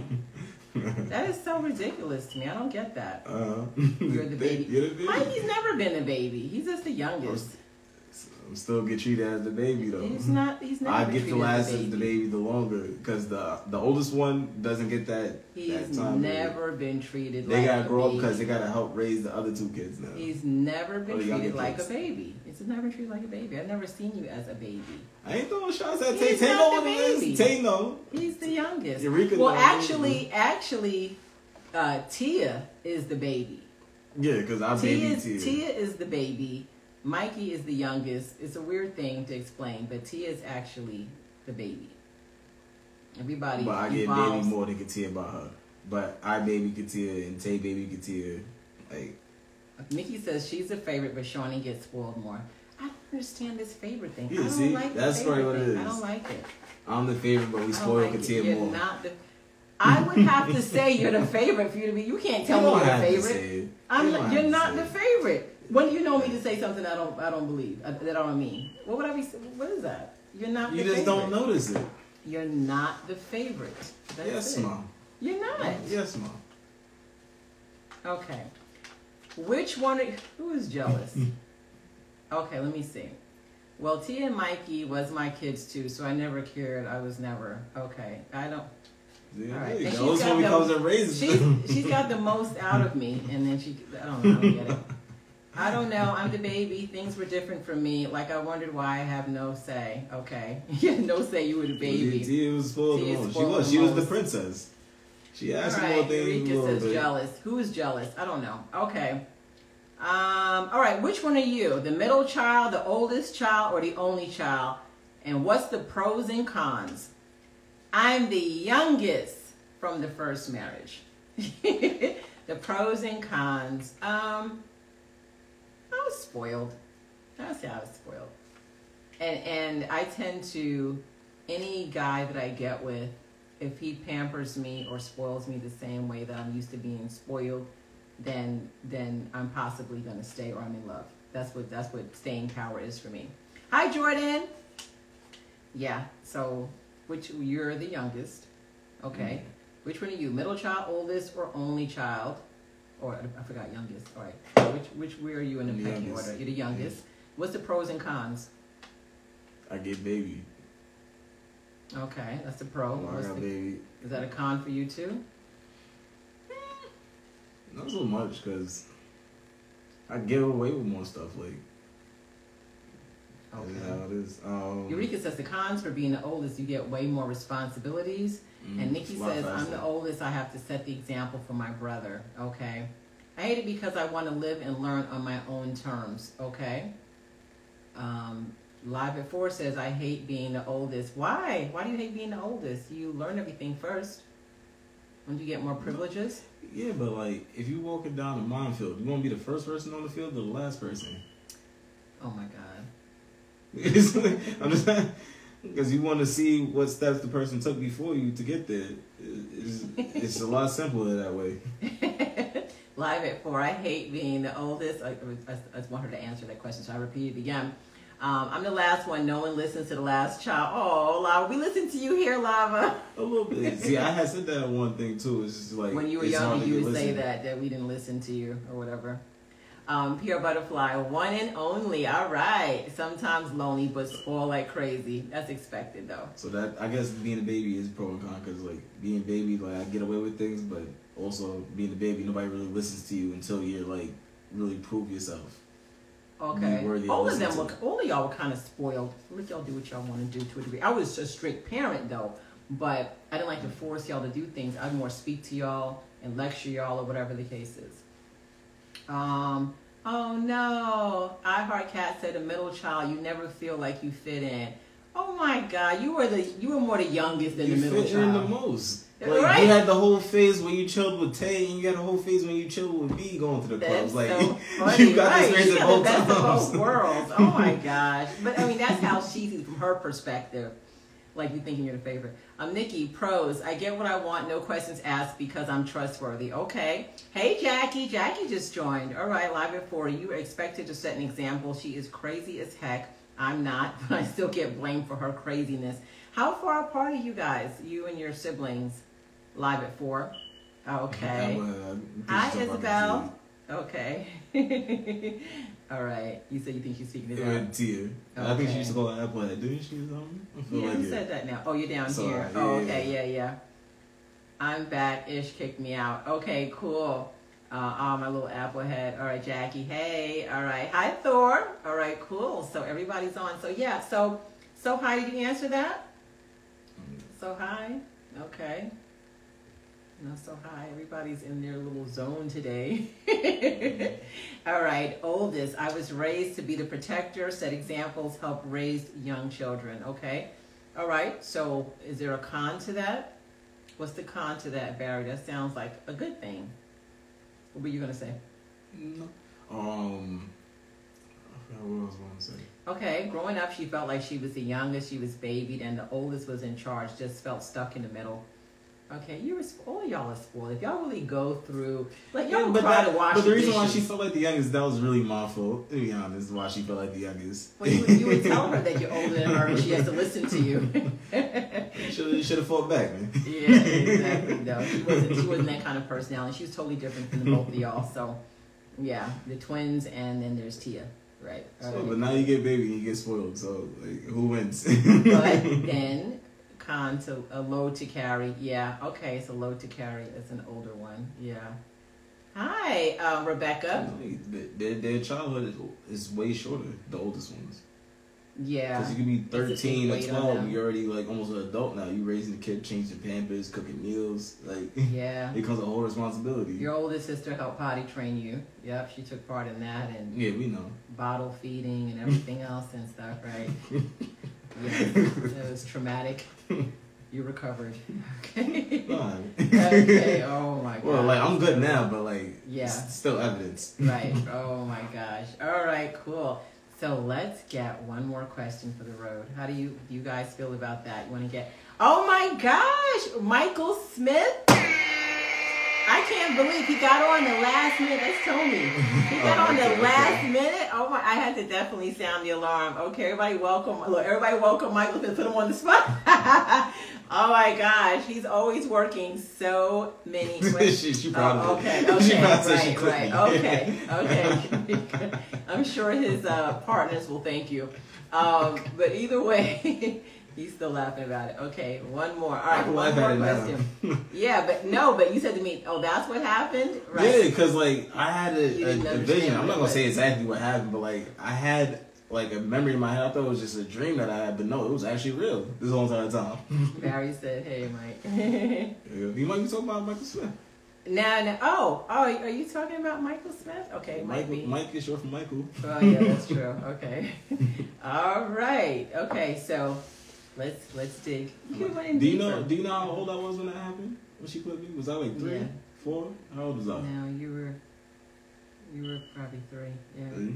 That is so ridiculous to me. I don't get that. You're the baby. You're the baby. Mikey's never been a baby. He's just the youngest. I'm still get treated as the baby, though. He's not. I get to last as the baby the longer, because the oldest one doesn't get that. He's never been treated. They gotta grow up because they gotta help raise the other two kids now. He's never been treated like a baby. It's never treated like a baby. I've never seen you as a baby. I ain't throwing shots at Tay. Tay no one is. Tay no. He's the youngest. Eureka. Well, actually, Tia is the baby. Yeah, because I'm baby Tia. Tia is the baby. Mikey is the youngest. It's a weird thing to explain, but Tia is actually the baby. Everybody. But I get baby more than Katia by her. But I baby Katia and Tay baby Katia. Like, Nikki says she's a favorite, but Shawnee gets spoiled more. I don't understand this favorite thing. Yeah, I don't like that's probably what it is. I don't like it. I'm the favorite, but we spoil Katia more. I would have to say you're the favorite for you to be. You can't tell me you're the favorite. You're not the favorite. When do you know me to say something I don't believe, that I don't mean? What would I be? What is that? You're not the favorite. You just don't notice it. You're not the favorite. That's yes, it. Mom. You're not. Yes, Mom. Okay. Which one? Who is jealous? Okay, let me see. Well, Tia and Mikey was my kids too, so I never cared. I was never. Okay, I don't. Yeah, all right. Those when we call them raisins. She's got the most out of me, and then she. I don't know. I don't get it. I don't know. I'm the baby. Things were different for me. Like, I wondered why I have no say. Okay. No say, you were the baby. Tia was full of the most. She was the princess. She asked me what they were. Eureka says jealous. Who is jealous? I don't know. Okay. All right. Which one are you? The middle child, the oldest child, or the only child? And what's the pros and cons? I'm the youngest from the first marriage. The pros and cons. I was spoiled. I would say I was spoiled. And I tend to, any guy that I get with, if he pampers me or spoils me the same way that I'm used to being spoiled, then I'm possibly going to stay, or I'm in love. That's what staying power is for me. Hi, Jordan. Yeah, so you're the youngest. Okay. Mm-hmm. Which one are you? Middle child, oldest, or only child? Or I forgot youngest. All right. Where are you in the pecking order? You're the youngest. Yeah. What's the pros and cons? I get baby. Okay, that's the pro. Baby. Is that a con for you too? Not so much, because I give away with more stuff. Like, okay. That's how it is. Eureka says the cons for being the oldest, you get way more responsibilities. And Nikki says, I'm the oldest. I have to set the example for my brother. Okay. I hate it because I want to live and learn on my own terms. Okay. Live at 4 says, I hate being the oldest. Why? Why do you hate being the oldest? You learn everything first. Don't you get more privileges? Yeah, but like, if you walking down the minefield, you want to be the first person on the field or the last person? Oh, my God. I'm just saying. Because you want to see what steps the person took before you to get there. It's a lot simpler that way. Live at 4, I hate being the oldest. I want her to answer that question, so I repeat it again. I'm the last one. No one listens to the last child. Oh, Lava, we listen to you here, Lava. A little bit. See, I had said that one thing, too. It's just like, when you were younger, you would say that we didn't listen to you or whatever. Pierre Butterfly, one and only. All right. Sometimes lonely, but spoiled like crazy. That's expected, though. So that, I guess, being a baby is pro and con, because like, being a baby, like, I get away with things, but also being a baby, nobody really listens to you until you're like, really prove yourself. Okay. All of y'all were kind of spoiled. Let y'all do what y'all want to do to a degree. I was a strict parent, though, but I didn't like to force y'all to do things. I'd more speak to y'all and lecture y'all or whatever the case is. Oh no, iHeart Cat said a middle child, you never feel like you fit in. Oh my God, you were more the youngest than the middle child. You fit in the most. Like, right? You had the whole phase when you chilled with Tay, and you had the whole phase when you chilled with B going to the clubs. Like, so you got this raised at both times. Both worlds. Oh my gosh. But I mean, that's how she sees from her perspective. Like, you thinking you're the favorite. I'm Nikki, pros. I get what I want, no questions asked, because I'm trustworthy. Okay. Hey, Jackie. Jackie just joined. All right, live at 4. You are expected to set an example. She is crazy as heck. I'm not, but I still get blamed for her craziness. How far apart are you guys, you and your siblings? Live at 4. Okay. Hi, Isabel. Okay. All right. You said you think she's speaking to that. Tia. Okay. I think she used to call her Apple Head, didn't she? Who said that now? Oh, you're down here. Yeah, okay. Yeah. I'm back. Ish kicked me out. Okay, cool. My little Apple Head. All right, Jackie. Hey. All right. Hi, Thor. All right, cool. So everybody's on. So, yeah. So hi, did you answer that? So hi. Okay. Not so high. Everybody's in their little zone today. All right. Oldest. I was raised to be the protector, set examples, help raise young children. Okay. All right. So is there a con to that? What's the con to that, Barry? That sounds like a good thing. What were you going to say? No. I forgot what I was going to say. Okay. Growing up, she felt like she was the youngest. She was babied, and the oldest was in charge. Just felt stuck in the middle. Okay, you were spoiled. All y'all are spoiled. If y'all really go through, like, y'all to wash. But the reason why she felt like the youngest, that was really my fault. To be honest, why she felt like the youngest. Well, you would tell her that you're older than her, and she has to listen to you. You should have fought back, man. Yeah, exactly. No, she wasn't that kind of personality. She was totally different from the both of y'all. So, yeah, the twins, and then there's Tia. Right. So, but now you get baby, and you get spoiled. So, like, who wins? But then. To a load to carry. Yeah, okay, it's a load to carry. It's an older one. Yeah. Hi, Rebecca. Their childhood is way shorter, the oldest ones. Yeah. Because you can be 13 or 12, you're already like almost an adult now. You're raising the kid, changing pampers, cooking meals. Like, yeah. It becomes a whole responsibility. Your older sister helped potty train you. Yep, she took part in that. And yeah, we know. Bottle feeding and everything else and stuff, right? Yes, it was traumatic. You recovered. Okay. Fine. Okay. Oh my god. Well, like, I'm good now, but like, yeah, still evidence. Right. Oh my gosh. All right. Cool. So let's get one more question for the road. How do you guys feel about that? You want to get? Oh my gosh, Michael Smith. I can't believe he got on the last minute. That's Tony. He got on the last minute. Oh my! I had to definitely sound the alarm. Okay, everybody, welcome. Look, everybody, welcome Michael to put him on the spot. Oh my gosh, he's always working so many. She probably. Okay. I'm sure his partners will thank you. But either way. He's still laughing about it. Okay, one more. All right, one more question. Yeah, but you said to me, oh, that's what happened? Right. Yeah, because, like, I had a vision. I'm not going to say exactly what happened, but, like, I had, like, a memory in my head. I thought it was just a dream that I had, but no, it was actually real this whole entire time. Barry said, hey, Mike. You might be talking about Michael Smith. No. Oh, are you talking about Michael Smith? Okay, Michael, might be. Mike is short for Michael. Oh, yeah, that's true. Okay. All right. Okay, so... Let's dig. Do you know how old I was when that happened? When she put me, was I like 3, 4? How old was I? No, you were probably 3. Yeah. Okay.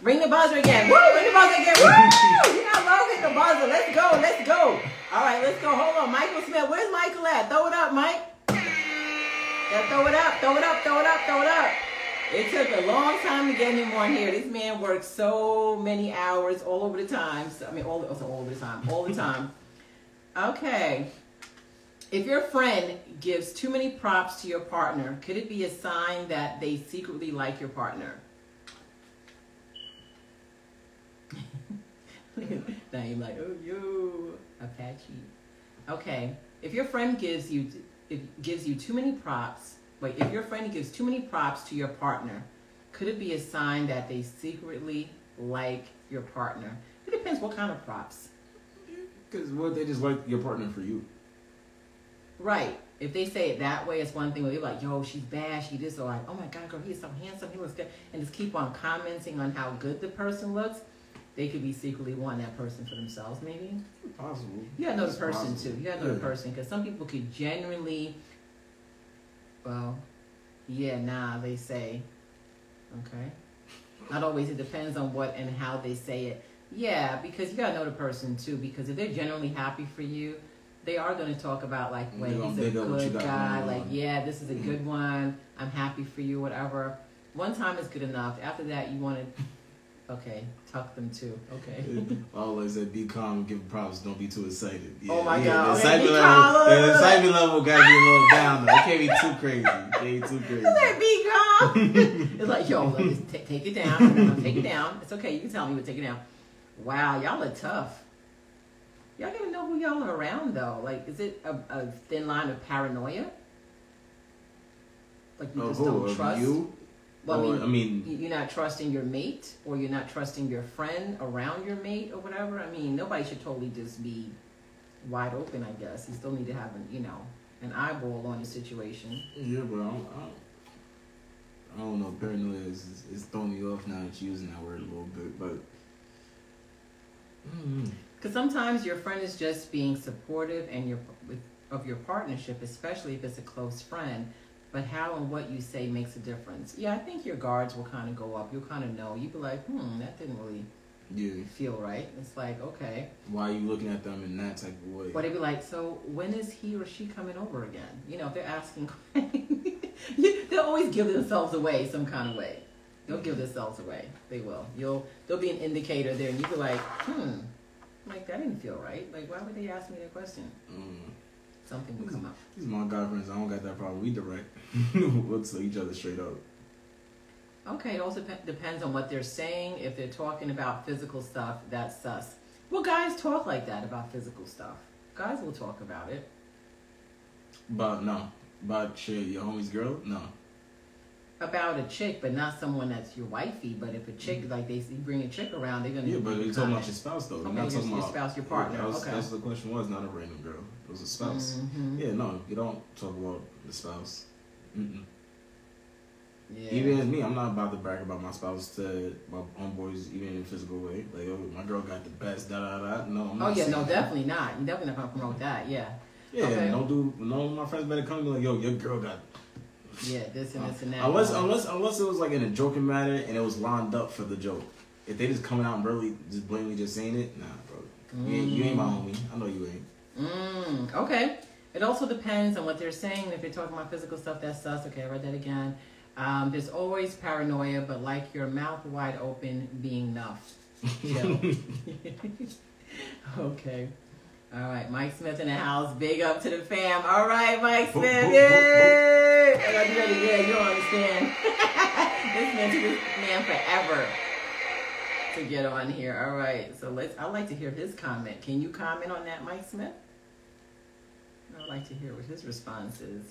Ring the buzzer again. Woo! Ring the buzzer again. Woo! You're not logging the buzzer. Let's go. All right, let's go. Hold on, Michael Smith. Where's Michael at? Throw it up, Mike. Yeah, throw it up. It took a long time to get him on here. This man worked so many hours all the time. Okay. If your friend gives too many props to your partner, could it be a sign that they secretly like your partner? Now you're like, oh, you Apache. Okay. If your friend gives you too many props. Wait, if your friend gives too many props to your partner, could it be a sign that they secretly like your partner? It depends what kind of props. Because what they just like your partner for you. Right. If they say it that way, it's one thing. Where they're like, yo, she's bad, she this, or like, oh my God, girl, he's so handsome, he looks good. And just keep on commenting on how good the person looks. They could be secretly wanting that person for themselves, maybe. Possible. You gotta know the person, too. You gotta know the person. Because some people could genuinely... Well, yeah, nah, they say, okay. Not always, it depends on what and how they say it. Yeah, because you got to know the person, too, because if they're generally happy for you, they are going to talk about, like, wait, he's a good guy, like, yeah, this is a good one, I'm happy for you, whatever. One time is good enough. After that, you want to... Okay, tuck them too. Okay. I always said be calm, give props, don't be too excited. Yeah, oh my God. The excitement level got to be a little down, though. It can't be too crazy. Be calm. It's like, yo, like, just take it down. Take it down. It's okay. You can tell me, but take it down. Wow, y'all are tough. Y'all got to know who y'all are around, though. Like, is it a thin line of paranoia? Like, you just don't trust? You? Well, I mean, you're not trusting your mate, or you're not trusting your friend around your mate, or whatever. I mean, nobody should totally just be wide open, I guess. You still need to have, an eyeball on the situation. Yeah, but I don't know. Paranoia is throwing me off now that you're using that word a little bit, but... Because sometimes your friend is just being supportive and of your partnership, especially if it's a close friend. But how and what you say makes a difference. Yeah, I think your guards will kind of go up. You'll kind of know. You'll be like, that didn't really feel right. It's like, okay, why are you looking at them in that type of way? But it'd be like, so when is he or she coming over again? You know, if they're asking, they'll always give themselves away some kind of way. They'll give themselves away. They will. There'll be an indicator there, and you'll be like, like that didn't feel right. Like, why would they ask me that question? Something will come up. These are my guy friends. I don't got that problem. We direct. We'll tell each other straight up. Okay, it also depends on what they're saying. If they're talking about physical stuff, that's sus. Well, guys talk like that about physical stuff. Guys will talk about it. But no. About shit, your homie's girl? No. About a chick, but not someone that's your wifey. But if a chick, like they bring a chick around, they're going to... Yeah, but you're talking about your spouse, though. Okay, not talking about your spouse, your partner. That's the question was, not a random girl. It was a spouse. Mm-hmm. Yeah, no, you don't talk about the spouse. Mm-mm. Yeah. Even as me, I'm not about to brag about my spouse to my homeboys, even in a physical way. Like, oh, my girl got the best, da-da-da. No, I'm not definitely not. You're definitely not going to promote that, Yeah, okay. No, my friends better come to me like, yo, your girl got... Yeah, this and this and that. Unless it was like in a joking matter and it was lined up for the joke. If they just coming out and really just blatantly just saying it, nah, bro. You ain't my homie. I know you ain't. Okay. It also depends on what they're saying. If you're talking about physical stuff, that's sus. Okay, I read that again. There's always paranoia, but like your mouth wide open being nuff. Okay. All right, Mike Smith in the house. Big up to the fam. All right, Mike Smith. Yay! I gotta do that again. You don't understand. This man took this man forever to get on here. All right, so I'd like to hear his comment. Can you comment on that, Mike Smith? I'd like to hear what his response is.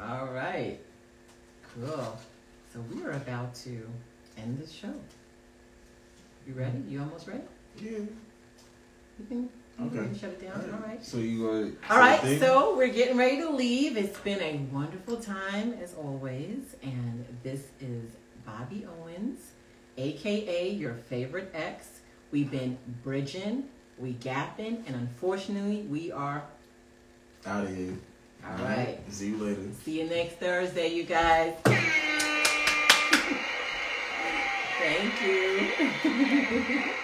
All right. Cool. So we are about to end this show. You ready? You almost ready? Yeah. You think? Okay. We can shut it down. All right. So you go. All right. So we're getting ready to leave. It's been a wonderful time as always, and this is Bobby Owens, aka your favorite ex. We've been bridging, we gapping, and unfortunately, we are out of here. All right. See you later. See you next Thursday, you guys. Thank you.